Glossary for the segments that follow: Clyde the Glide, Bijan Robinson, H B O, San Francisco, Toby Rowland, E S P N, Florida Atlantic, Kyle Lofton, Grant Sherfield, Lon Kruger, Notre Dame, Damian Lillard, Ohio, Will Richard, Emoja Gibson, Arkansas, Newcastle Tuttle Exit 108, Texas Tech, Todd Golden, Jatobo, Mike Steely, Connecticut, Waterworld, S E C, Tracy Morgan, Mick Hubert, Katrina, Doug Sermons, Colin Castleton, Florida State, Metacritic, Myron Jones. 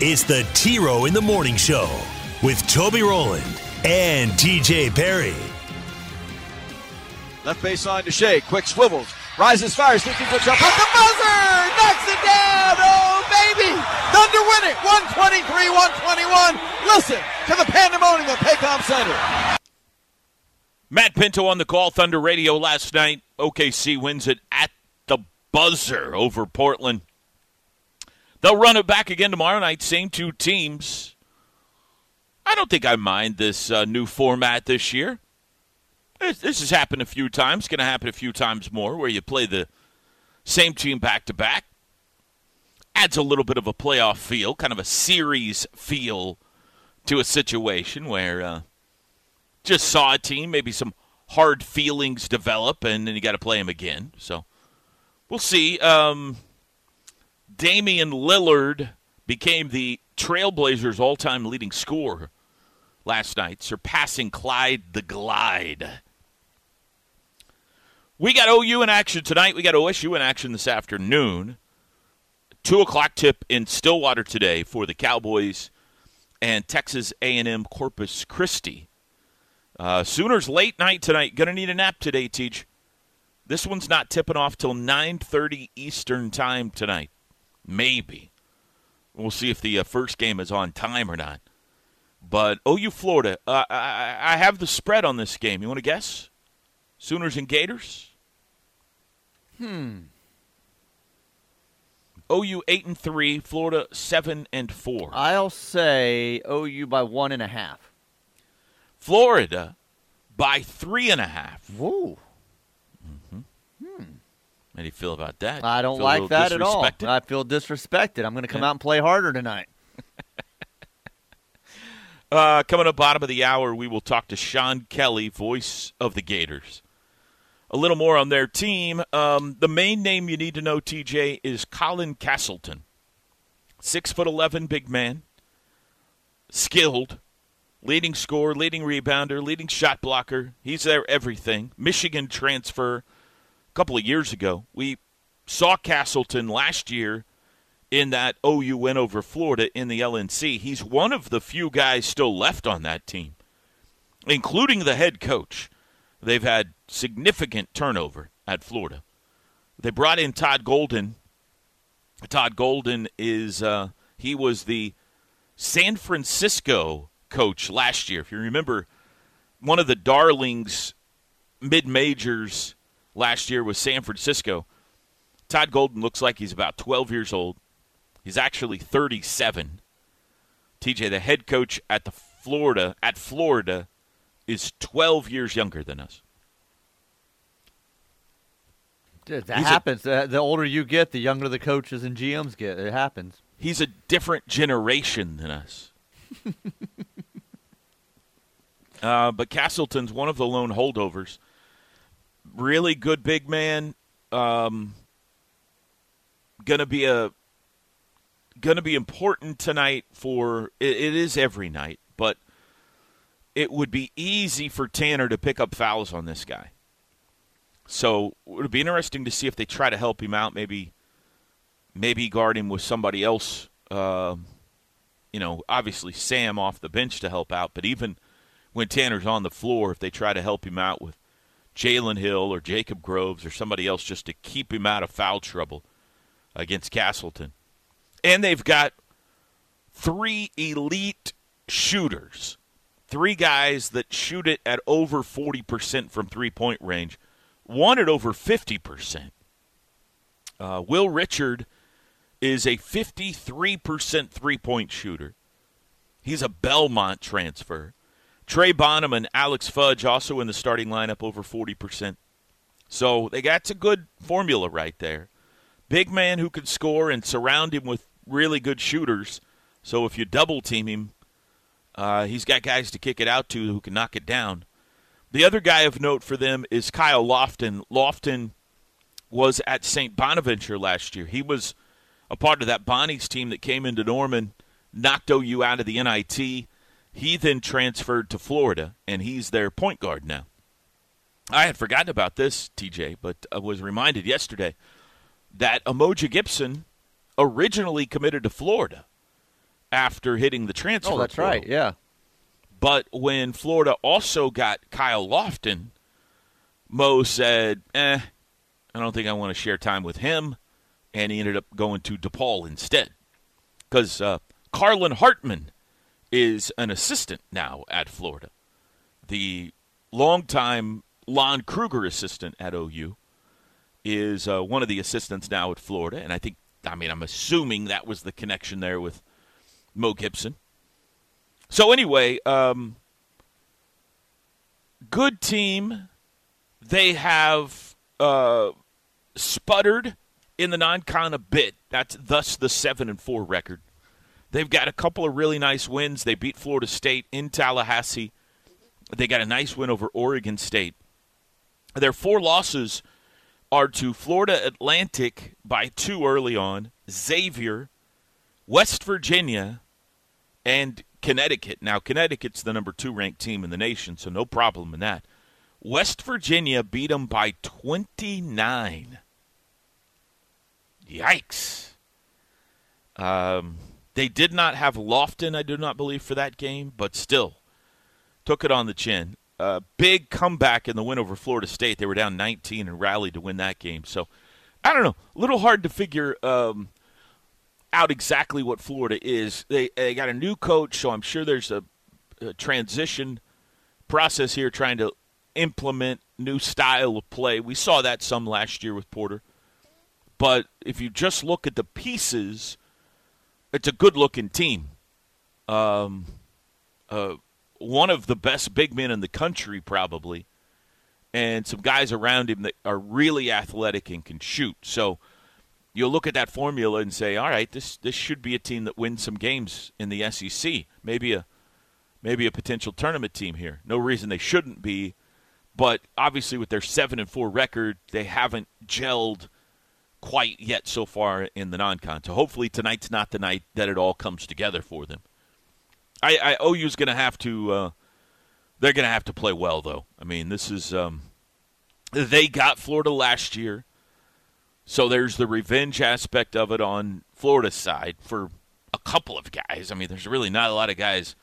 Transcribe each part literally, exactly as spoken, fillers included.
it's the T-Row in the Morning Show with Toby Rowland and T J. Perry. Left baseline to Shea. Quick swivels. Rises, fires, sneaking for jump. At the buzzer! Knocks it down! Oh, baby! Thunder win it! one twenty-three, one twenty-one. Listen to the pandemonium at Paycom Center. Matt Pinto on the call. Thunder Radio last night. O K C wins it at the buzzer over Portland. They'll run it back again tomorrow night. Same two teams. I don't think I mind this uh, new format this year. This, this has happened a few times. It's going to happen a few times more where you play the same team back-to-back. Adds a little bit of a playoff feel, kind of a series feel to a situation where uh, just saw a team, maybe some hard feelings develop, and then you got to play them again. So we'll see. Um, Damian Lillard became the Trailblazers' all-time leading scorer last night, surpassing Clyde the Glide. We got O U in action tonight. We got O S U in action this afternoon. two o'clock tip in Stillwater today for the Cowboys and Texas A and M Corpus Christi. Uh, Sooners late night tonight. Going to need a nap today, Teach. This one's not tipping off till nine thirty Eastern time tonight. Maybe. We'll see if the uh, first game is on time or not. But O U Florida, uh, I, I have the spread on this game. You want to guess? Sooners and Gators? Hmm. O U eight and three, Florida seven and four. I'll say O U by one and a half. Florida by three and a half. Whoa. Mm-hmm. Hmm. How do you feel about that? I don't like that at all. I feel disrespected. I'm going to come yeah. out and play harder tonight. Uh, coming up bottom of the hour, we will talk to Sean Kelly, voice of the Gators. A little more on their team. Um, the main name you need to know, T J, is Colin Castleton. six foot eleven big man. Skilled. Leading scorer, leading rebounder, leading shot blocker. He's their everything. Michigan transfer. A couple of years ago, we saw Castleton last year in that O U win over Florida in the L N C. He's one of the few guys still left on that team, including the head coach. They've had significant turnover at Florida. They brought in Todd Golden. Todd Golden is uh, he was the San Francisco coach last year. If you remember, one of the darlings mid-majors last year was San Francisco. Todd Golden looks like he's about twelve years old. He's actually thirty-seven. T J, the head coach at the Florida at Florida, is twelve years younger than us. Dude, that he's happens. A, the older you get, the younger the coaches and G Ms get. It happens. He's a different generation than us. uh, but Castleton's one of the lone holdovers. Really good big man. Um, gonna be a gonna be important tonight. For it, it is every night, but it would be easy for Tanner to pick up fouls on this guy. So it would be interesting to see if they try to help him out. Maybe, maybe guard him with somebody else. Uh, you know, obviously Sam off the bench to help out. But even when Tanner's on the floor, if they try to help him out with Jalen Hill or Jacob Groves or somebody else just to keep him out of foul trouble against Castleton. And they've got three elite shooters, three guys that shoot it at over forty percent from three-point range, one at over fifty percent. Uh, Will Richard is a fifty-three percent three-point shooter. He's a Belmont transfer. Trey Bonham and Alex Fudge also in the starting lineup over forty percent. So they got a good formula right there. Big man who could score and surround him with really good shooters So if you double team him, uh, he's got guys to kick it out to who can knock it down. The other guy of note for them is Kyle Lofton. Lofton was at Saint Bonaventure last year. He was a part of that Bonnie's team that came into Norman, knocked O U out of the N I T. He then transferred to Florida, and he's their point guard now. I had forgotten about this, T J, but I was reminded yesterday that Emoja Gibson originally committed to Florida after hitting the transfer portal. Oh, that's portal. Right, yeah. But when Florida also got Kyle Lofton, Mo said, eh, I don't think I want to share time with him, and he ended up going to DePaul instead. Because uh, Carlin Hartman is an assistant now at Florida, the longtime Lon Kruger assistant at O U is uh, one of the assistants now at Florida, and I think, I mean, I'm assuming that was the connection there with Mo Gibson. So anyway, um, good team. They have uh, sputtered in the non-con a bit. That's thus the seven and four record. They've got a couple of really nice wins. They beat Florida State in Tallahassee. They got a nice win over Oregon State. Their four losses are to Florida Atlantic by two early on, Xavier, West Virginia, and Connecticut. Now, Connecticut's the number two ranked team in the nation, so no problem in that. West Virginia beat them by twenty-nine. Yikes. Um, they did not have Lofton, I do not believe, for that game, but still took it on the chin. Uh, big comeback in the win over Florida State. They were down nineteen and rallied to win that game. So, I don't know. A little hard to figure um, out exactly what Florida is. They, they got a new coach, so I'm sure there's a, a transition process here trying to implement new style of play. We saw that some last year with Porter. But if you just look at the pieces, it's a good-looking team. Um, uh, one of the best big men in the country probably, and some guys around him that are really athletic and can shoot. So you'll look at that formula and say, all right, this this should be a team that wins some games in the S E C, maybe a maybe a potential tournament team here. No reason they shouldn't be, but obviously with their seven and four record, they haven't gelled quite yet so far in the non-con. So hopefully tonight's not the night that it all comes together for them. I, I O U's going to have to uh, – they're going to have to play well, though. I mean, this is um, – they got Florida last year, so there's the revenge aspect of it on Florida's side for a couple of guys. I mean, there's really not a lot of guys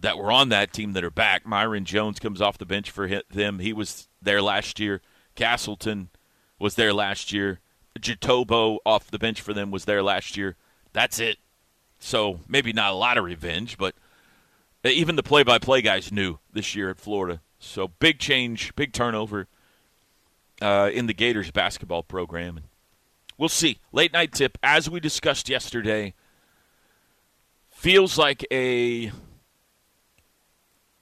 that were on that team that are back. Myron Jones comes off the bench for them. He was there last year. Castleton was there last year. Jatobo off the bench for them was there last year. That's it. So maybe not a lot of revenge, but even the play-by-play guys knew this year at Florida. So big change, big turnover uh, in the Gators basketball program. And we'll see. Late-night tip, as we discussed yesterday, feels like a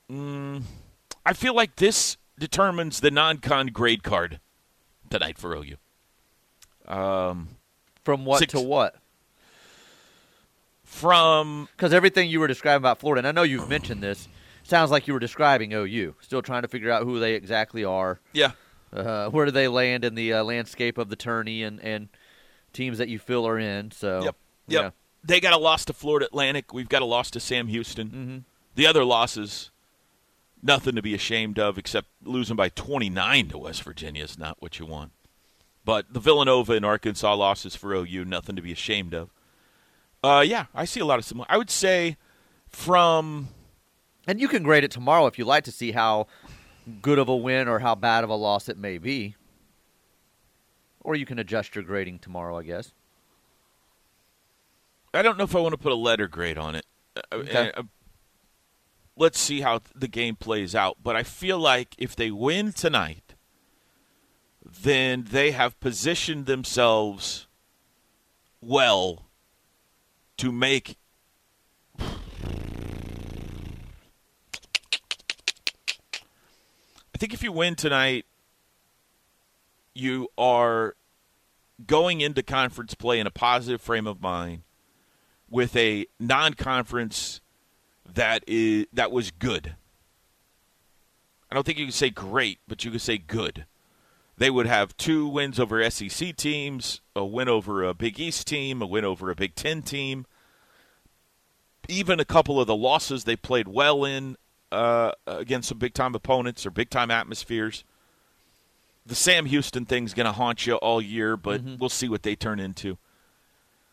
mm, – I feel like this determines the non-con grade card tonight for O U. Um, From what six, to what? From because everything you were describing about Florida, and I know you've mentioned this, sounds like you were describing O U. Still trying to figure out who they exactly are. Yeah. Uh, where do they land in the uh, landscape of the tourney and, and teams that you feel are in? So. Yep. Yep. Yeah. They got a loss to Florida Atlantic. We've got a loss to Sam Houston. Mm-hmm. The other losses, nothing to be ashamed of except losing by twenty-nine to West Virginia is not what you want. But the Villanova and Arkansas losses for O U, nothing to be ashamed of. Uh, yeah, I see a lot of similar. I would say from – and you can grade it tomorrow if you like to see how good of a win or how bad of a loss it may be. Or you can adjust your grading tomorrow, I guess. I don't know if I want to put a letter grade on it. Okay. Let's see how the game plays out. But I feel like if they win tonight, then they have positioned themselves well – to make I think if you win tonight, you are going into conference play in a positive frame of mind. with a non-conference that is that was good. I don't think you can say great, but you can say good. They would have two wins over S E C teams, a win over a Big East team, a win over a Big Ten team. Even a couple of the losses they played well in uh, against some big-time opponents or big-time atmospheres. The Sam Houston thing's going to haunt you all year, but mm-hmm. we'll see what they turn into.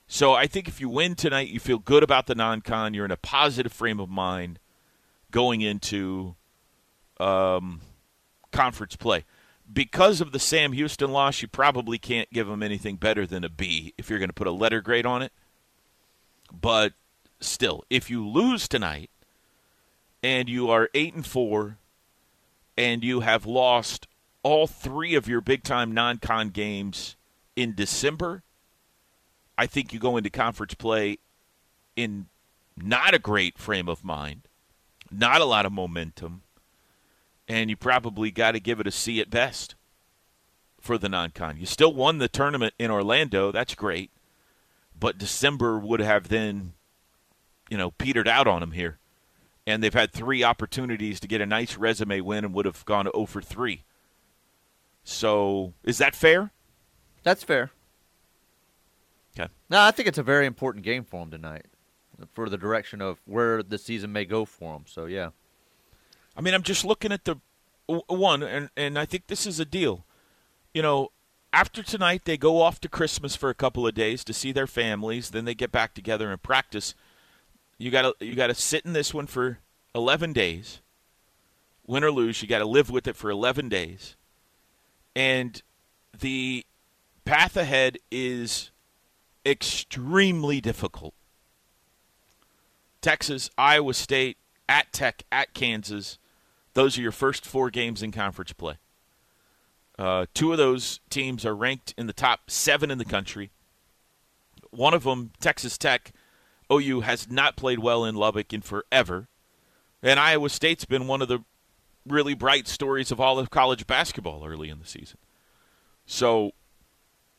So I think if you win tonight, you feel good about the non-con. You're in a positive frame of mind going into um, conference play. Because of the Sam Houston loss, you probably can't give them anything better than a B if you're going to put a letter grade on it. But still, if you lose tonight and you are eight and four and you have lost all three of your big-time non-con games in December, I think you go into conference play in not a great frame of mind, not a lot of momentum, and you probably got to give it a C at best for the non-con. You still won the tournament in Orlando. That's great. But December would have then, you know, petered out on them here. And they've had three opportunities to get a nice resume win and would have gone zero for three. So, is that fair? That's fair. Okay. No, I think it's a very important game for them tonight, for the direction of where the season may go for them. So, yeah. I mean, I'm just looking at the one, and, and I think this is a deal. You know, after tonight, they go off to Christmas for a couple of days to see their families. Then they get back together and practice. You gotta you gotta sit in this one for eleven days. Win or lose, you got to live with it for eleven days. And the path ahead is extremely difficult. Texas, Iowa State, at Tech, at Kansas, those are your first four games in conference play. Uh, two of those teams are ranked in the top seven in the country. One of them, Texas Tech, O U has not played well in Lubbock in forever. And Iowa State's been one of the really bright stories of all of college basketball early in the season. So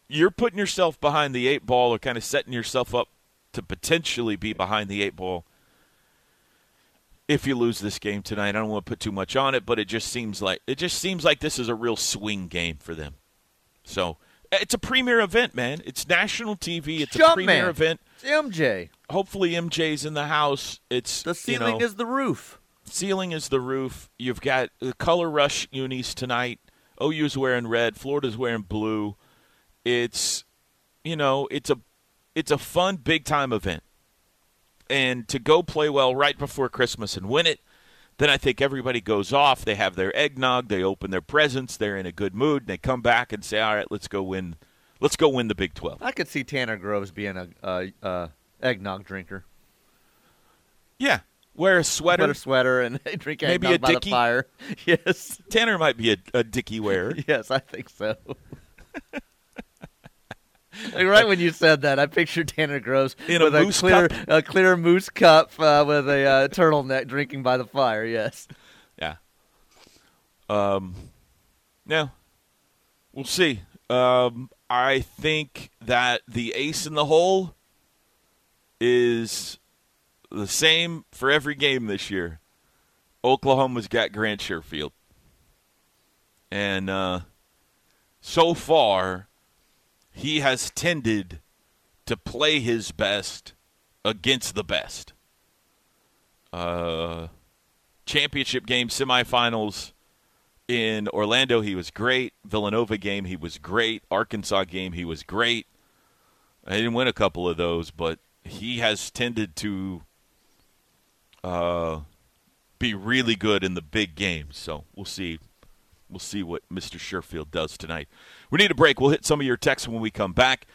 you're putting yourself behind the eight ball or kind of setting yourself up to potentially be behind the eight ball if you lose this game tonight. I don't want to put too much on it, but it just seems like it just seems like this is a real swing game for them. So it's a premier event, man. It's national T V. It's Jump a premier man. event. It's M J. Hopefully M J's in the house. It's the ceiling you know, is the roof. Ceiling is the roof. You've got the color rush unis tonight. O U's wearing red. Florida's wearing blue. It's, you know, it's a, it's a fun big time event, and to go play well right before Christmas and win it, then I think everybody goes off. They have their eggnog. They open their presents. They're in a good mood. And they come back and say, "All right, let's go win. Let's go win the Big twelve." I could see Tanner Groves being a uh, uh, eggnog drinker. Yeah. Wear a sweater. Wear a sweater and drink eggnog maybe a by Dickie. The fire. Yes. Tanner might be a, a Dickie wearer. Yes, I think so. Like right when you said that, I pictured Tanner Groves in with a, a, clear, a clear moose cup uh, with a uh, turtleneck drinking by the fire, yes. Yeah. Um. Now, we'll see. Um. I think that the ace in the hole is the same for every game this year. Oklahoma's got Grant Sherfield. And uh, so far, he has tended to play his best against the best. Uh, championship game semifinals in Orlando, he was great. Villanova game, he was great. Arkansas game, he was great. I didn't win a couple of those, but he has tended to Uh, be really good in the big games. So we'll see. We'll see what Mister Sherfield does tonight. We need a break. We'll hit some of your texts when we come back.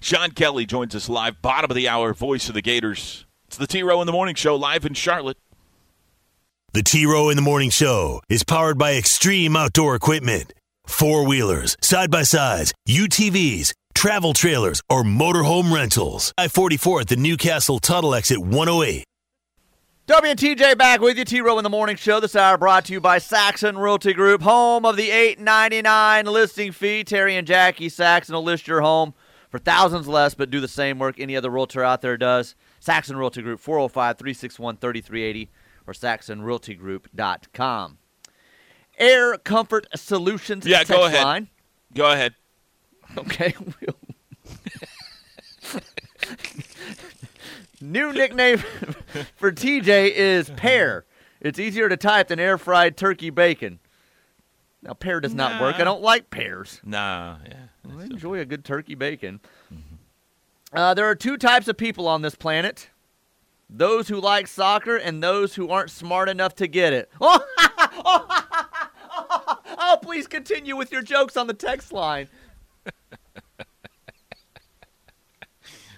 Sean Kelly joins us live, bottom of the hour, voice of the Gators. It's the T-Row in the Morning Show, live in Charlotte. The T-Row in the Morning Show is powered by Extreme Outdoor Equipment. Four-wheelers, side-by-sides, U T Vs, travel trailers, or motorhome rentals. I forty-four at the Newcastle Tuttle exit one oh eight. W and T J back with you. T-Row in the Morning Show. This hour brought to you by Saxon Realty Group, home of the eight ninety-nine listing fee. Terry and Jackie Saxon will list your home for thousands less, but do the same work any other realtor out there does. Saxon Realty Group, four oh five, three six one, three three eight zero or saxon realty group dot com. Air Comfort Solutions. Yeah, go ahead. Line. Go ahead. Okay. New nickname for T J is Pear. It's easier to type than air-fried turkey bacon. Now, pear does not nah. work. I don't like pears. Nah, yeah. Well, I enjoy okay. a good turkey bacon. Mm-hmm. Uh, there are two types of people on this planet. Those who like soccer and those who aren't smart enough to get it. Oh, oh, oh, oh please continue with your jokes on the text line.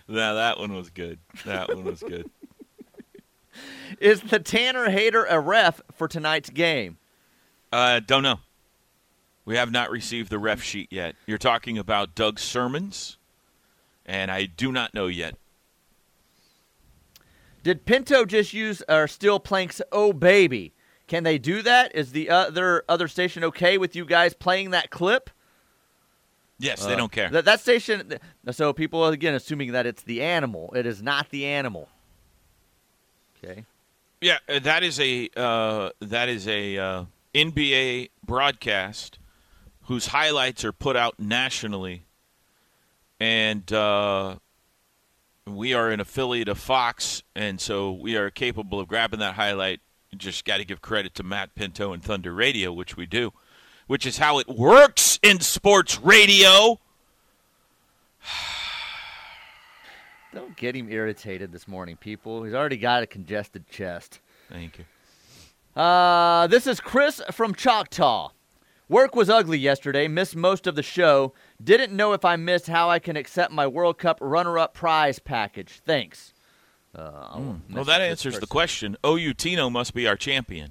Now, that one was good. That one was good. Is the Tanner Hader a ref for tonight's game? Uh, don't know. We have not received the ref sheet yet. You're talking about Doug Sermons, and I do not know yet. Did Pinto just use or Steel Plank's "Oh Baby"? Can they do that? Is the other other station okay with you guys playing that clip? Yes, uh, they don't care. That, that station, so people, again, assuming that it's the animal. It is not the animal. Okay. Yeah, that is a uh, that is a uh, N B A broadcast whose highlights are put out nationally, and uh, we are an affiliate of Fox, and so we are capable of grabbing that highlight. Just got to give credit to Matt Pinto and Thunder Radio, which we do. Which is how it works in sports radio. Don't get him irritated this morning, people. He's already got a congested chest. Thank you. Uh, this is Chris from Choctaw. Work was ugly yesterday. Missed most of the show. Didn't know if I missed how I can accept my World Cup runner-up prize package. Thanks. Uh, mm. Well, that answers person. the question. O U Tino must be our champion.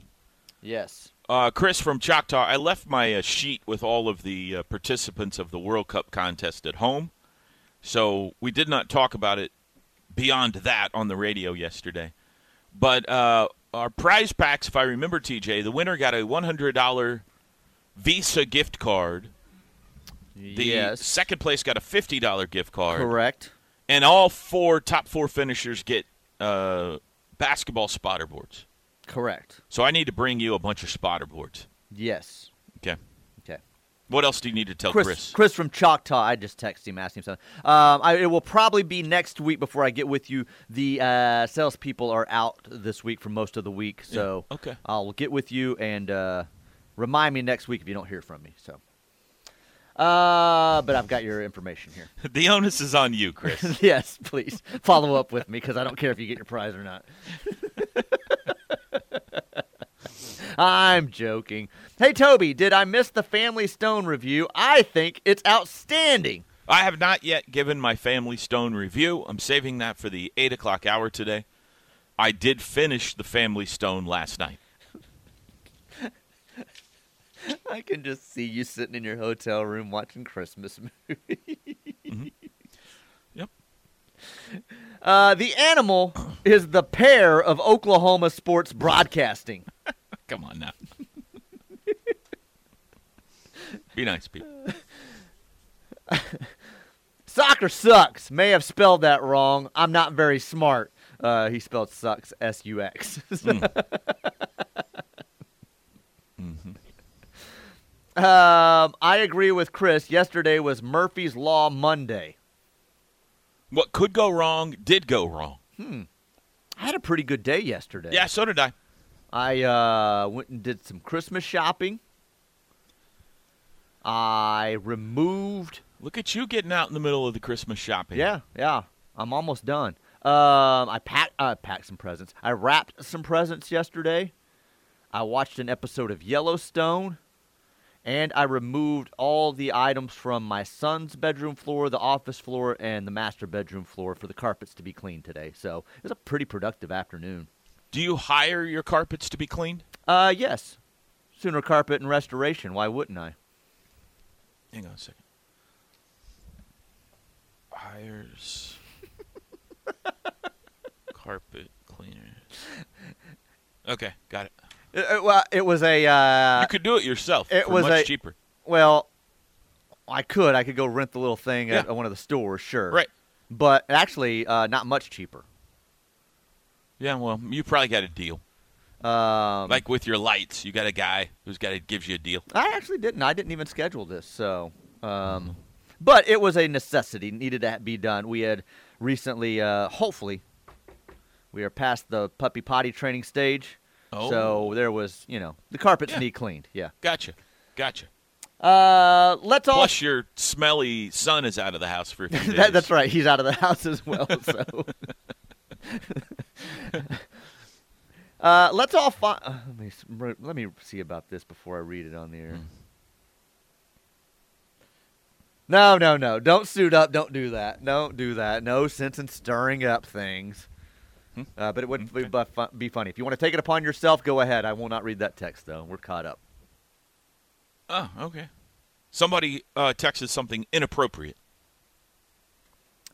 Yes. Uh, Chris from Choctaw, I left my uh, sheet with all of the uh, participants of the World Cup contest at home, so we did not talk about it beyond that on the radio yesterday. But uh, our prize packs, if I remember, T J, the winner got a one hundred dollars Visa gift card. The yes. second place got a fifty dollars gift card. Correct. And all four top four finishers get uh, basketball spotter boards. Correct. So I need to bring you a bunch of spotter boards. Yes. Okay. Okay. What else do you need to tell Chris? Chris, Chris from Choctaw. I just texted him, asked him something. Um, I, it will probably be next week before I get with you. The uh, salespeople are out this week for most of the week, so yeah. okay. I'll get with you and uh, remind me next week if you don't hear from me. So, uh, but I've got your information here. The onus is on you, Chris. Yes, please follow up with me because I don't care if you get your prize or not. I'm joking. Hey, Toby, did I miss the Family Stone review? I think it's outstanding. I have not yet given my Family Stone review. I'm saving that for the eight o'clock hour today. I did finish the Family Stone last night. I can just see you sitting in your hotel room watching Christmas movies. Mm-hmm. Yep. Uh, the animal is the pear of Oklahoma sports broadcasting. Come on now. Be nice, people. Soccer sucks. May have spelled that wrong. I'm not very smart. Uh, he spelled sucks, S U X. mm. mm-hmm. um, I agree with Chris. Yesterday was Murphy's Law Monday. What could go wrong did go wrong. Hmm. I had a pretty good day yesterday. Yeah, so did I. I uh, went and did some Christmas shopping. I removed. Look at you getting out in the middle of the Christmas shopping. Yeah, yeah. I'm almost done. Um, I packed, uh, packed some presents. I wrapped some presents yesterday. I watched an episode of Yellowstone. And I removed all the items from my son's bedroom floor, the office floor, and the master bedroom floor for the carpets to be cleaned today. So it was a pretty productive afternoon. Do you hire your carpets to be cleaned? Uh, yes. Sooner Carpet and Restoration. Why wouldn't I? Hang on a second. Hires carpet cleaner. Okay, got it. it, it well, it was a. Uh, you could do it yourself. It for was much a, cheaper. Well, I could. I could go rent the little thing yeah. at one of the stores, sure. Right. But actually, uh, not much cheaper. Yeah, well, you probably got a deal. Um, like with your lights, you got a guy who's got it gives you a deal. I actually didn't. I didn't even schedule this. So, um, but it was a necessity, needed to be done. We had recently, uh, hopefully, we are past the puppy potty training stage. Oh. So there was, you know, the carpets yeah. need cleaned. Yeah. Gotcha. Gotcha. Uh, let's all. Plus, your smelly son is out of the house for a few days. that, that's right. He's out of the house as well. So. uh, let's all find. Uh, let me let me see about this before I read it on the air. Mm. No, no, no! Don't suit up. Don't do that. Don't do that. No sense in stirring up things. Hmm? Uh, but it would okay. be, fun- be funny if you want to take it upon yourself. Go ahead. I will not read that text though. We're caught up. Oh, okay. Somebody uh, texted something inappropriate.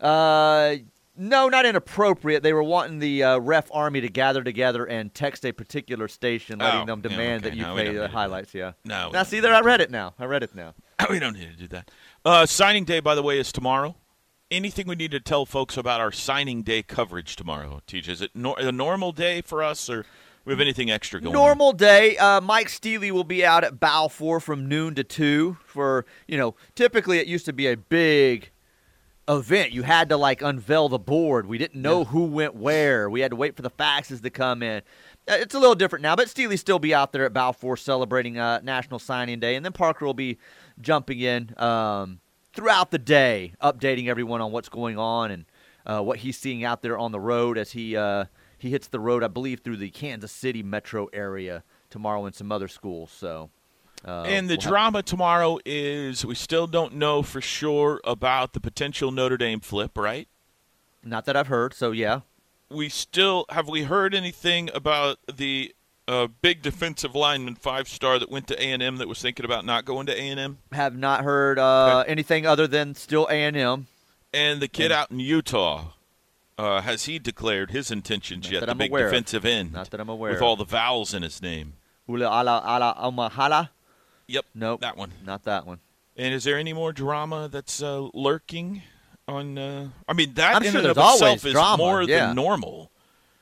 Uh, no, not inappropriate. They were wanting the uh, ref army to gather together and text a particular station, letting oh, them demand yeah, okay. that you no, play the highlights. Yeah. No. Now, see there, I read it now. I read it now. We don't need to do that. Uh, signing day, by the way, is tomorrow. Anything we need to tell folks about our signing day coverage tomorrow, T J? Is it no- a normal day for us, or? We have anything extra going Normal on? Normal day. Uh, Mike Steely will be out at Balfour from noon to two for, you know, typically it used to be a big event. You had to, like, unveil the board. We didn't know yeah. who went where. We had to wait for the faxes to come in. Uh, it's a little different now, but Steely still be out there at Balfour celebrating uh, National Signing Day. And then Parker will be jumping in um, throughout the day, updating everyone on what's going on and uh, what he's seeing out there on the road as he uh, – He hits the road, I believe, through the Kansas City metro area tomorrow and some other schools. So, uh, and the we'll drama have- tomorrow is we still don't know for sure about the potential Notre Dame flip, right? Not that I've heard, so yeah. We still – have we heard anything about the uh, big defensive lineman five-star that went to A and M that was thinking about not going to A and M? Have not heard uh, okay. anything other than still A and M. And the kid yeah. out in Utah – Uh, has he declared his intentions Not yet? The I'm big aware. defensive end. Not that I'm aware. With all the vowels in his name. Ula ala ala omahala. Yep. Nope. That one. Not that one. And is there any more drama that's uh, lurking on? Uh, I mean, that I'm in sure and of itself is drama. more yeah. than normal.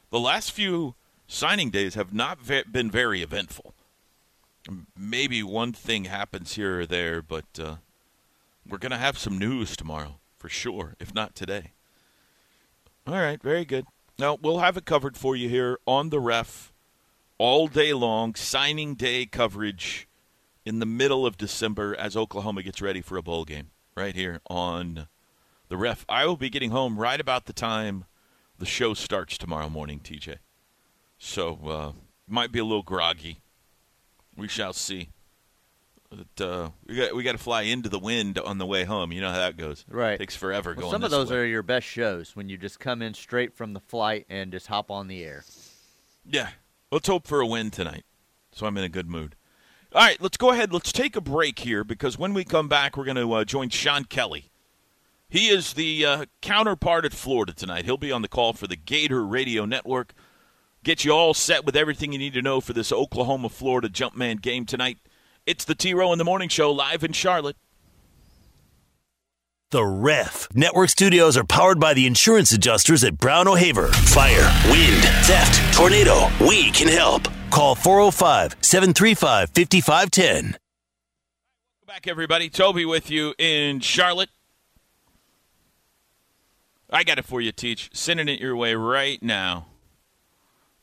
The last few signing days have not ve- been very eventful. Maybe one thing happens here or there, but uh, we're going to have some news tomorrow for sure, if not today. All right, very good. Now, we'll have it covered for you here on the ref all day long, signing day coverage in the middle of December as Oklahoma gets ready for a bowl game right here on the ref. I will be getting home right about the time the show starts tomorrow morning, T J. So uh might be a little groggy. We shall see. But, uh, we got we got to fly into the wind on the way home. You know how that goes. Right, it takes forever well, going. Some of those way. are your best shows when you just come in straight from the flight and just hop on the air. Yeah, let's hope for a win tonight. So I'm in a good mood. All right, let's go ahead. Let's take a break here because when we come back, we're going to uh, join Sean Kelly. He is the uh, counterpart at Florida tonight. He'll be on the call for the Gator Radio Network. Get you all set with everything you need to know for this Oklahoma-Florida Jumpman game tonight. It's the T-Row in the Morning Show live in Charlotte. The Ref. Network studios are powered by the insurance adjusters at Brown O'Haver. Fire, wind, theft, tornado. We can help. Call four oh five, seven three five, five five one zero. Welcome back, everybody. Toby with you in Charlotte. I got it for you, Teach. Sending it your way right now.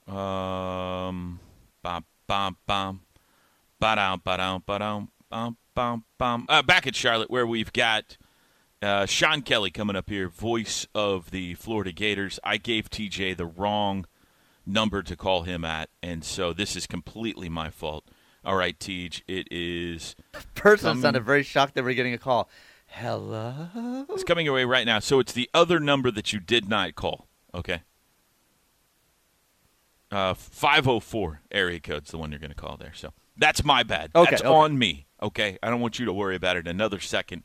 Um, bum, bum, bum. Ba-dum, ba-dum, ba-dum, bum, bum, bum. Uh, back at Charlotte where we've got uh, Sean Kelly coming up here, voice of the Florida Gators. I gave T J the wrong number to call him at, and so this is completely my fault. All right, T J, it is. Person coming... sounded very shocked that we're getting a call. Hello? It's coming your way right now. So it's the other number that you did not call, okay? Uh, five oh four area code's the one you're going to call there, so. That's my bad. Okay, That's okay. on me, okay? I don't want you to worry about it. Another second,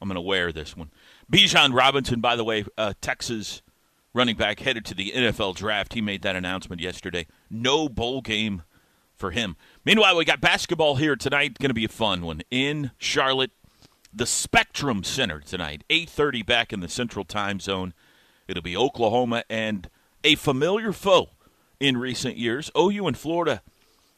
I'm going to wear this one. Bijan Robinson, by the way, uh, Texas running back, headed to the N F L draft. He made that announcement yesterday. No bowl game for him. Meanwhile, we got basketball here tonight. Going to be a fun one in Charlotte. the Spectrum Center tonight, eight thirty back in the Central Time Zone. It'll be Oklahoma and a familiar foe in recent years. O U and Florida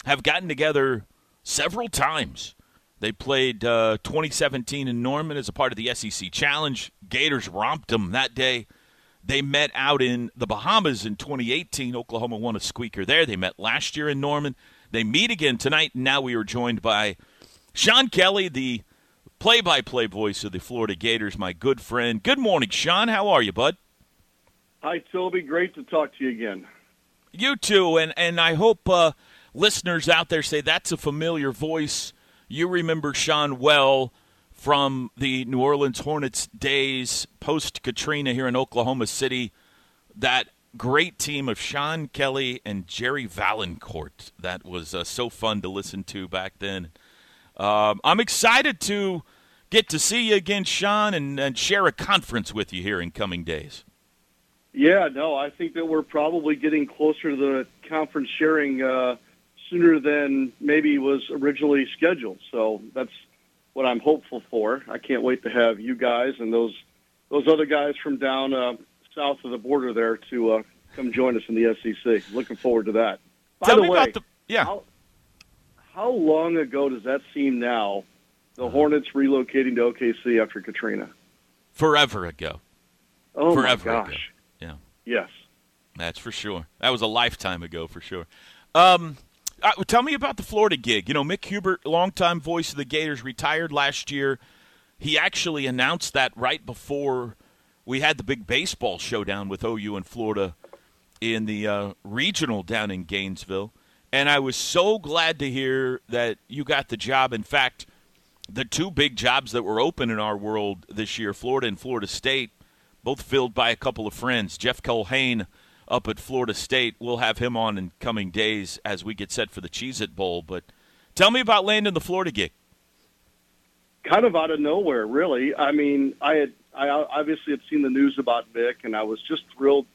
have gotten together several times. They played uh, twenty seventeen in Norman as a part of the S E C Challenge. Gators romped them that day. They met out in the Bahamas in twenty eighteen. Oklahoma won a squeaker there. They met last year in Norman. They meet again tonight, and now we are joined by Sean Kelly, the play-by-play voice of the Florida Gators, my good friend. Good morning, Sean. How are you, bud? Hi, Toby. Great to talk to you again. You too, and, and I hope uh, listeners out there say that's a familiar voice. You remember Sean well from the New Orleans Hornets days, post-Katrina here in Oklahoma City, that great team of Sean Kelly and Jerry Valancourt. That was uh, so fun to listen to back then. Um, I'm excited to get to see you again, Sean, and, and share a conference with you here in coming days. Yeah, no, I think that we're probably getting closer to the conference sharing uh, sooner than maybe was originally scheduled. So that's what I'm hopeful for. I can't wait to have you guys and those those other guys from down uh, south of the border there to uh, come join us in the S E C. Looking forward to that. By Tell the me way, about the yeah. How, how long ago does that seem now? The Hornets relocating to O K C after Katrina. Forever ago. Oh Forever my gosh. Ago. Yeah. Yes. That's for sure. That was a lifetime ago for sure. Um, uh, tell me about the Florida gig. You know, Mick Hubert, longtime voice of the Gators, retired last year. He actually announced that right before we had the big baseball showdown with O U and Florida in the uh, regional down in Gainesville. And I was so glad to hear that you got the job. In fact, the two big jobs that were open in our world this year, Florida and Florida State, both filled by a couple of friends. Jeff Culhane up at Florida State. We'll have him on in coming days as we get set for the Cheez-It Bowl. But tell me about landing the Florida gig. Kind of out of nowhere, really. I mean, I had I obviously had seen the news about Mick, and I was just thrilled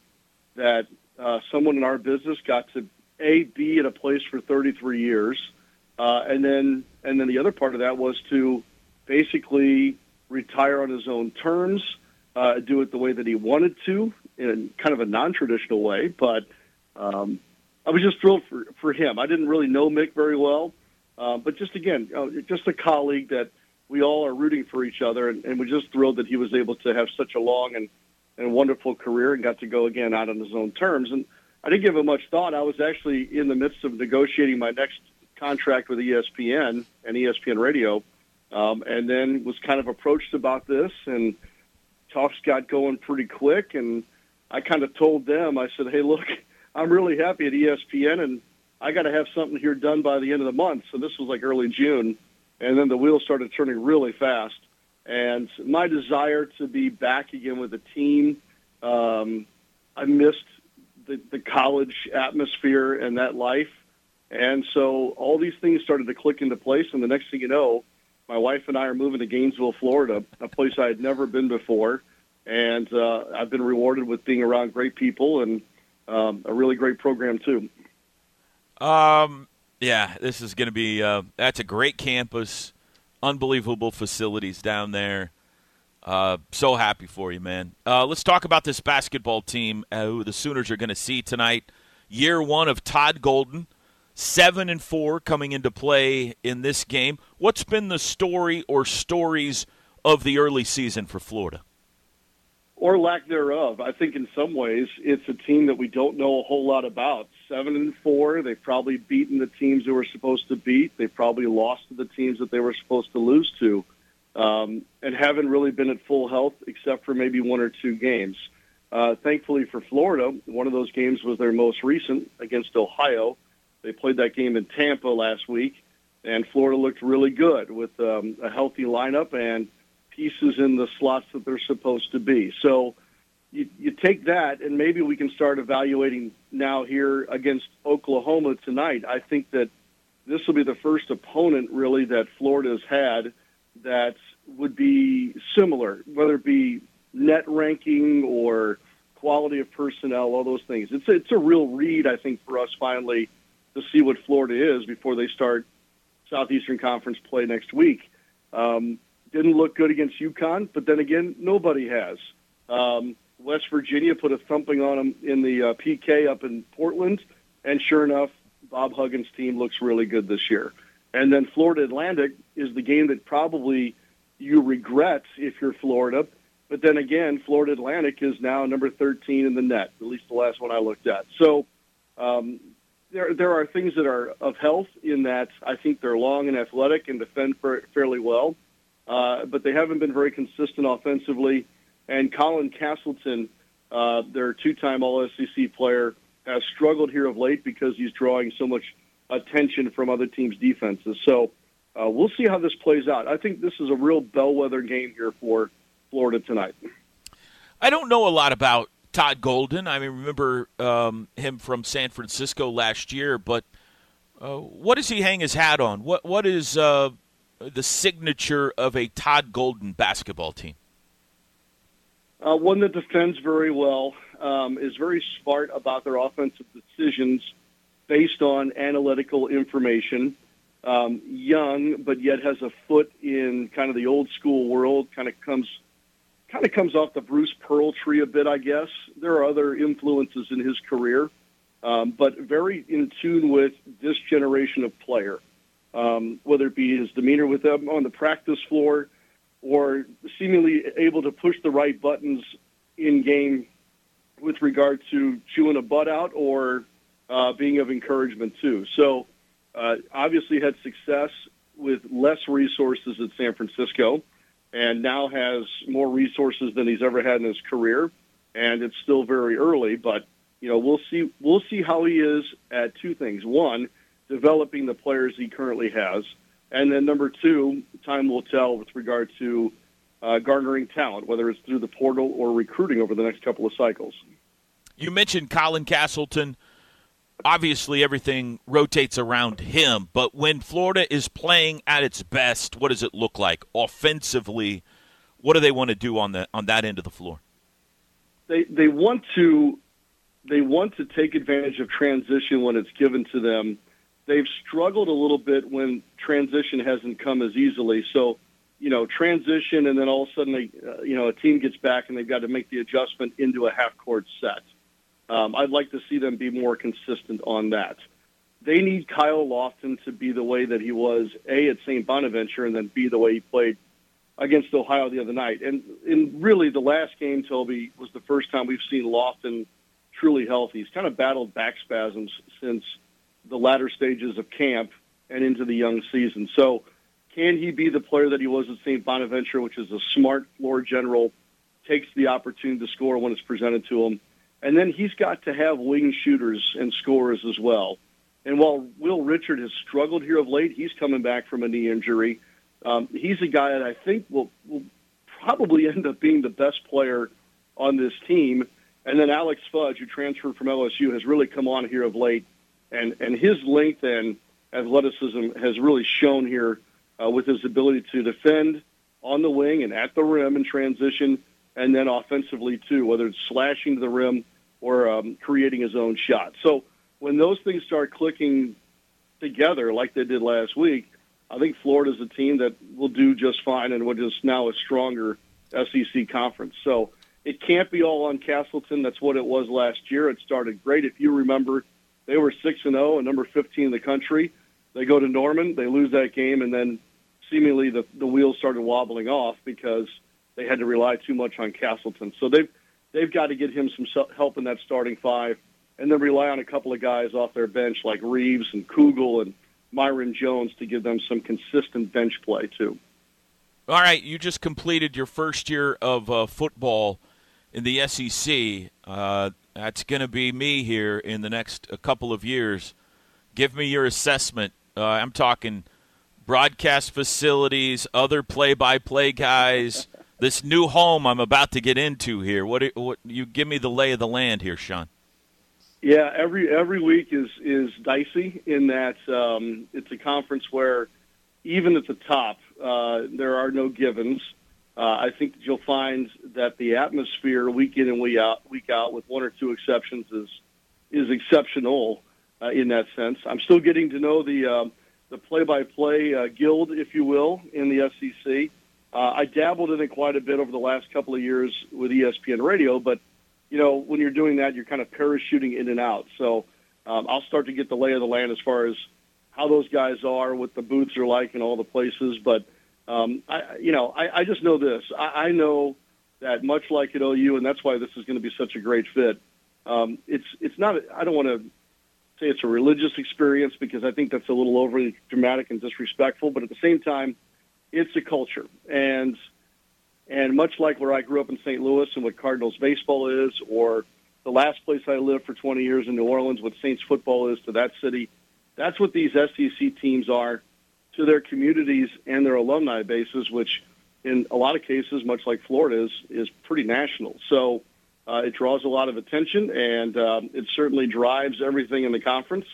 that uh, someone in our business got to, A, be at a place for thirty-three years. Uh, and then and then the other part of that was to basically retire on his own terms, Uh, do it the way that he wanted to, in kind of a non-traditional way. But um, I was just thrilled for, for him. I didn't really know Mick very well. Uh, but just, again, uh, just a colleague that we all are rooting for each other. And, and we're just thrilled that he was able to have such a long and, and wonderful career and got to go again out on his own terms. And I didn't give him much thought. I was actually in the midst of negotiating my next contract with E S P N and E S P N Radio, um, and then was kind of approached about this, and talks got going pretty quick, and I kind of told them, I said, hey, look, I'm really happy at E S P N, and I got to have something here done by the end of the month. So this was like early June, and then the wheels started turning really fast. And my desire to be back again with the team, um, I missed the, the college atmosphere and that life. And so all these things started to click into place, and the next thing you know, my wife and I are moving to Gainesville, Florida, a place I had never been before, and uh, I've been rewarded with being around great people and um, a really great program too. Um, yeah, this is going to be uh, – that's a great campus, unbelievable facilities down there. Uh, so happy for you, man. Uh, let's talk about this basketball team uh, who the Sooners are going to see tonight. Year one of Todd Golden. Seven and four coming into play in this game. What's been the story or stories of the early season for Florida? Or lack thereof. I think in some ways it's a team that we don't know a whole lot about. Seven and four, they've probably beaten the teams they were supposed to beat. They probably lost to the teams that they were supposed to lose to, um, and haven't really been at full health except for maybe one or two games. Uh, thankfully for Florida, one of those games was their most recent against Ohio. They played that game in Tampa last week, and Florida looked really good with um, a healthy lineup and pieces in the slots that they're supposed to be. So you, you take that, and maybe we can start evaluating now here against Oklahoma tonight. I think that this will be the first opponent, really, that Florida's had that would be similar, whether it be net ranking or quality of personnel, all those things. It's a, it's a real read, I think, for us finally, to see what Florida is before they start Southeastern Conference play next week. Um, Didn't look good against UConn, but then again, nobody has. Um, West Virginia put a thumping on them in the uh, P K up in Portland, and sure enough, Bob Huggins' team looks really good this year. And then Florida Atlantic is the game that probably you regret if you're Florida, but then again, Florida Atlantic is now number thirteen in the net, at least the last one I looked at. So um, there there are things that are of health in that I think they're long and athletic and defend fairly well, uh, but they haven't been very consistent offensively. And Colin Castleton, uh, their two-time All S E C player, has struggled here of late because he's drawing so much attention from other teams' defenses. So uh, we'll see how this plays out. I think this is a real bellwether game here for Florida tonight. I don't know a lot about Todd Golden. I mean, remember um, him from San Francisco last year, but uh, what does he hang his hat on? What What is uh, the signature of a Todd Golden basketball team? Uh, one that defends very well, um, is very smart about their offensive decisions based on analytical information, um, young but yet has a foot in kind of the old school world, kind of comes kind of comes off the Bruce Pearl tree a bit, I guess. There are other influences in his career, um, but very in tune with this generation of player, um, whether it be his demeanor with them on the practice floor, or seemingly able to push the right buttons in-game with regard to chewing a butt out or uh, being of encouragement, too. So uh, obviously had success with less resources at San Francisco and now has more resources than he's ever had in his career, and it's still very early. But, you know, we'll see, we'll see how he is at two things. One, developing the players he currently has. And then, number two, time will tell with regard to uh, garnering talent, whether it's through the portal or recruiting over the next couple of cycles. You mentioned Colin Castleton. Obviously, everything rotates around him. But when Florida is playing at its best, what does it look like offensively? What do they want to do on the on that end of the floor? They they want to they want to take advantage of transition when it's given to them. They've struggled a little bit when transition hasn't come as easily. So, you know, transition and then all of a sudden, they, uh, you know, a team gets back and they've got to make the adjustment into a half-court set. Um, I'd like to see them be more consistent on that. They need Kyle Lofton to be the way that he was, A, at Saint Bonaventure, and then B, the way he played against Ohio the other night. And, and really the last game, Toby, was the first time we've seen Lofton truly healthy. He's kind of battled back spasms since – the latter stages of camp and into the young season. So can he be the player that he was at Saint Bonaventure, which is a smart floor general, takes the opportunity to score when it's presented to him? And then he's got to have wing shooters and scorers as well. And while Will Richard has struggled here of late, he's coming back from a knee injury. Um, he's a guy that I think will, will probably end up being the best player on this team. And then Alex Fudge, who transferred from L S U, has really come on here of late. And and his length and athleticism has really shown here uh, with his ability to defend on the wing and at the rim in transition, and then offensively too, whether it's slashing to the rim or um, creating his own shot. So when those things start clicking together like they did last week, I think Florida's a team that will do just fine and what is now a stronger S E C conference. So it can't be all on Castleton. That's what it was last year. It started great. If you remember, they were six and oh and number fifteen in the country. They go to Norman, they lose that game, and then seemingly the, the wheels started wobbling off because they had to rely too much on Castleton. So they've, they've got to get him some help in that starting five and then rely on a couple of guys off their bench like Reeves and Kugel and Myron Jones to give them some consistent bench play too. All right, you just completed your first year of uh, football in the S E C. Uh That's going to be me here in the next a couple of years. Give me your assessment. Uh, I'm talking broadcast facilities, other play-by-play guys, this new home I'm about to get into here. What, what you give me the lay of the land here, Sean? Yeah, every every week is is dicey in that um, it's a conference where even at the top uh, there are no givens. Uh, I think that you'll find that the atmosphere week in and week out, week out with one or two exceptions, is is exceptional uh, in that sense. I'm still getting to know the um, the play-by-play uh, guild, if you will, in the S E C. Uh, I dabbled in it quite a bit over the last couple of years with E S P N Radio, but, you know, when you're doing that, you're kind of parachuting in and out. So um, I'll start to get the lay of the land as far as how those guys are, what the booths are like in all the places. But, um, I, you know, I, I just know this. I, I know that much like at O U, and that's why this is going to be such a great fit, um, it's it's not – I don't want to say it's a religious experience because I think that's a little overly dramatic and disrespectful, but at the same time, it's a culture, and and much like where I grew up in Saint Louis and what Cardinals baseball is, or the last place I lived for twenty years in New Orleans, what Saints football is to that city, that's what these S E C teams are to their communities and their alumni bases, which in a lot of cases, much like Florida is, is pretty national. So uh, it draws a lot of attention, and um, it certainly drives everything in the conference,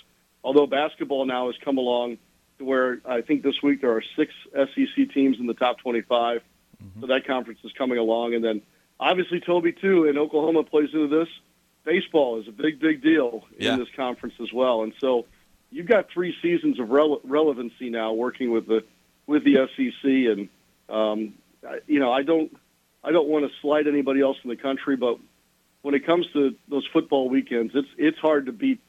although basketball now has come along to where I think this week there are six S E C teams in the top twenty-five. Mm-hmm. So that conference is coming along. And then obviously Toby, too, and Oklahoma plays into this. Baseball is a big, big deal yeah. in this conference as well. And so you've got three seasons of rele- relevancy now working with the with the S E C. And, um, I, you know, I don't I don't want to slight anybody else in the country, but when it comes to those football weekends, it's it's hard to beat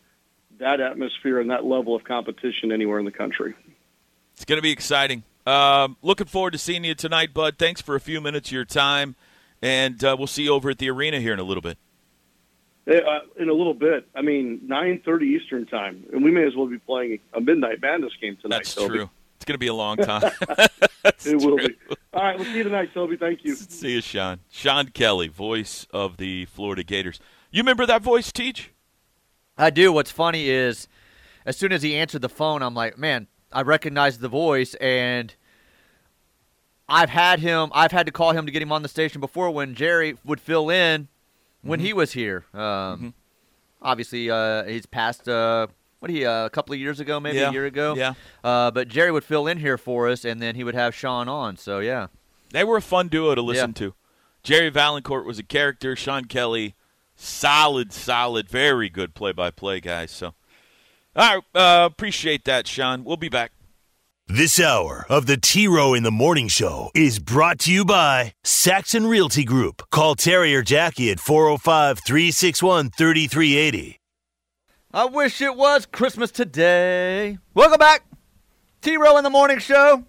that atmosphere and that level of competition anywhere in the country. It's going to be exciting. Um, looking forward to seeing you tonight, Bud. Thanks for a few minutes of your time, and uh, we'll see you over at the arena here in a little bit. Hey, uh, in a little bit. I mean, nine thirty Eastern time, and we may as well be playing a Midnight Madness game tonight. That's Toby. True. It's going to be a long time. it true. will be. All right, we'll see you tonight, Toby. Thank you. See you, Sean. Sean Kelly, voice of the Florida Gators. You remember that voice, Teach? I do. What's funny is as soon as he answered the phone, I'm like, man, I recognize the voice, and I've had him, I've had to call him to get him on the station before when Jerry would fill in when mm-hmm. he was here. Um, mm-hmm. Obviously, uh, he's passed, uh, what, he, uh, a couple of years ago, maybe yeah. a year ago. Yeah. Uh, but Jerry would fill in here for us, and then he would have Sean on. So, yeah. They were a fun duo to listen yeah. to. Jerry Valancourt was a character, Sean Kelly. Solid, solid, very good play-by-play, guys. So, all right, uh, appreciate that, Sean. We'll be back. This hour of the T-Row in the Morning Show is brought to you by Saxon Realty Group. Call Terry or Jackie at four oh five, three six one, three three eight oh. I wish it was Christmas today. Welcome back. T-Row in the Morning Show.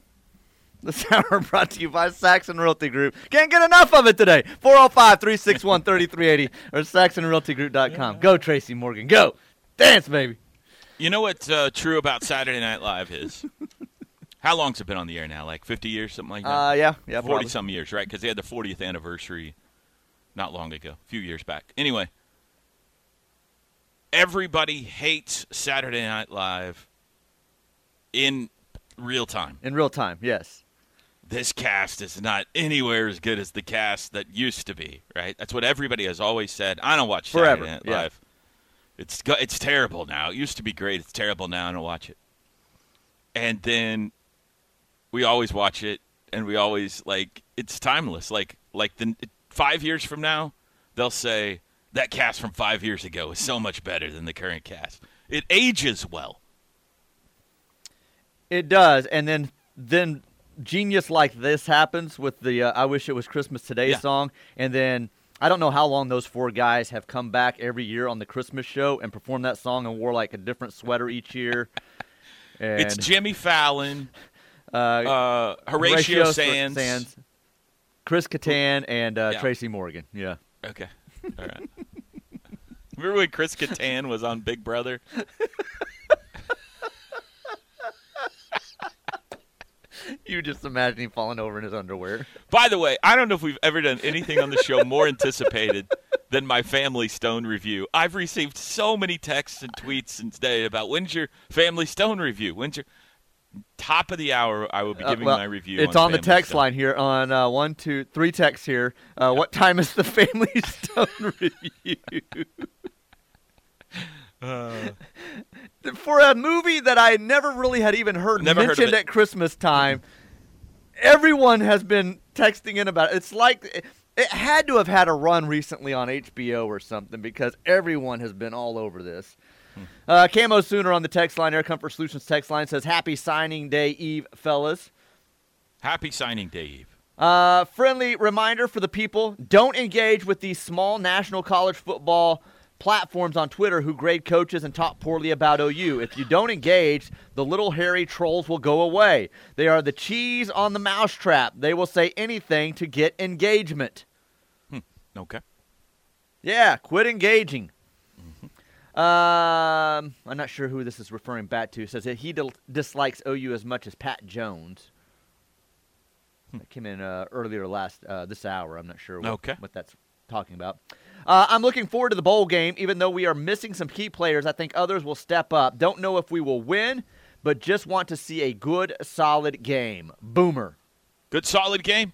This hour brought to you by Saxon Realty Group. Can't get enough of it today. four oh five, three six one, three three eight oh or saxon realty group dot com. Go, Tracy Morgan. Go. Dance, baby. You know what's uh, true about Saturday Night Live is? How long's it been on the air now? Like fifty years, something like that? Uh, yeah. yeah, forty-some years, right? Because they had the fortieth anniversary not long ago, a few years back. Anyway, everybody hates Saturday Night Live in real time. In real time, yes. This cast is not anywhere as good as the cast that used to be, right? That's what everybody has always said. I don't watch Saturday Forever. Night Live. Yeah. It's it's terrible now. It used to be great. It's terrible now. I don't watch it. And then we always watch it, and we always, like, it's timeless. Like, like the five years from now, they'll say, that cast from five years ago is so much better than the current cast. It ages well. It does, and then then – genius like this happens with the uh, I Wish It Was Christmas Today yeah. song. And then I don't know how long those four guys have come back every year on the Christmas show and performed that song and wore like a different sweater each year. And it's Jimmy Fallon, uh, uh, Horatio, Horatio Sands. Sands, Chris Kattan, and uh, yeah. Tracy Morgan. Yeah. Okay. All right. Remember when Chris Kattan was on Big Brother? You just imagine him falling over in his underwear. By the way, I don't know if we've ever done anything on the show more anticipated than my Family Stone review. I've received so many texts and tweets since today about when's your Family Stone review? When's your top of the hour? I will be giving uh, well, my review. It's on, on the text Stone. line here on uh, one, two, three texts here. Uh, what time is the Family Stone review? Uh, For a movie that I never really had even heard mentioned heard at Christmas time, everyone has been texting in about it. It's like it, it had to have had a run recently on H B O or something because everyone has been all over this. Hmm. Uh, Camo Sooner on the text line, Air Comfort Solutions text line, says, Happy Signing Day Eve, fellas. Happy Signing Day Eve. Uh, friendly reminder for the people, don't engage with these small national college football platforms on Twitter who grade coaches and talk poorly about O U. If you don't engage, the little hairy trolls will go away. They are the cheese on the mousetrap. They will say anything to get engagement. Hmm. Okay. Yeah, quit engaging. Mm-hmm. Um, I'm not sure who this is referring back to. It says that he d- dislikes O U as much as Pat Jones. Hmm. That came in uh, earlier last uh, this hour. I'm not sure what, okay. what that's talking about. Uh, I'm looking forward to the bowl game. Even though we are missing some key players, I think others will step up. Don't know if we will win, but just want to see a good, solid game. Boomer. Good, solid game?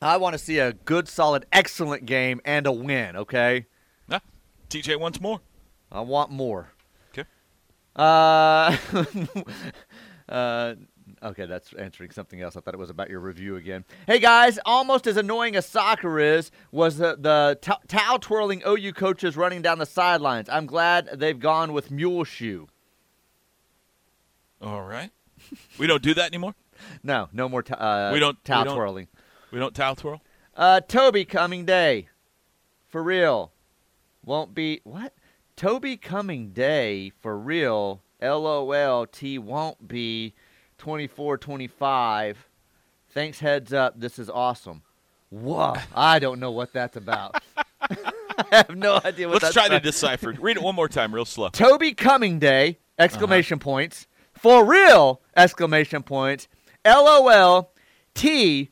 I want to see a good, solid, excellent game and a win, okay? Nah, T J wants more. I want more. Okay. Uh, uh, okay, that's answering something else. I thought it was about your review again. Hey, guys, almost as annoying as soccer is was the, the t- towel-twirling O U coaches running down the sidelines. I'm glad they've gone with mule shoe. All right. We don't do that anymore? No, no more t- uh, we don't, towel-twirling. We don't. We don't towel twirl? Uh, Toby Coming Day. For real. Won't be. What? Toby Coming Day. For real. L O L T won't be twenty-four twenty-five. Thanks, heads up. This is awesome. Whoa. I don't know what that's about. I have no idea what Let's that's about. Let's try to decipher. Read it one more time real slow. Toby Coming Day. Exclamation uh-huh. points. For real. Exclamation points. L O L T.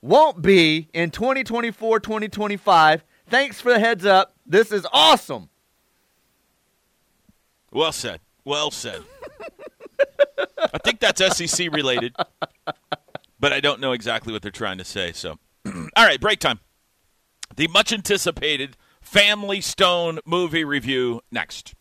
Won't be in twenty twenty-four twenty twenty-five. Thanks for the heads up. This is awesome. Well said. Well said. I think that's S E C related, but I don't know exactly what they're trying to say. So, all right, break time. The much anticipated Family Stone movie review next.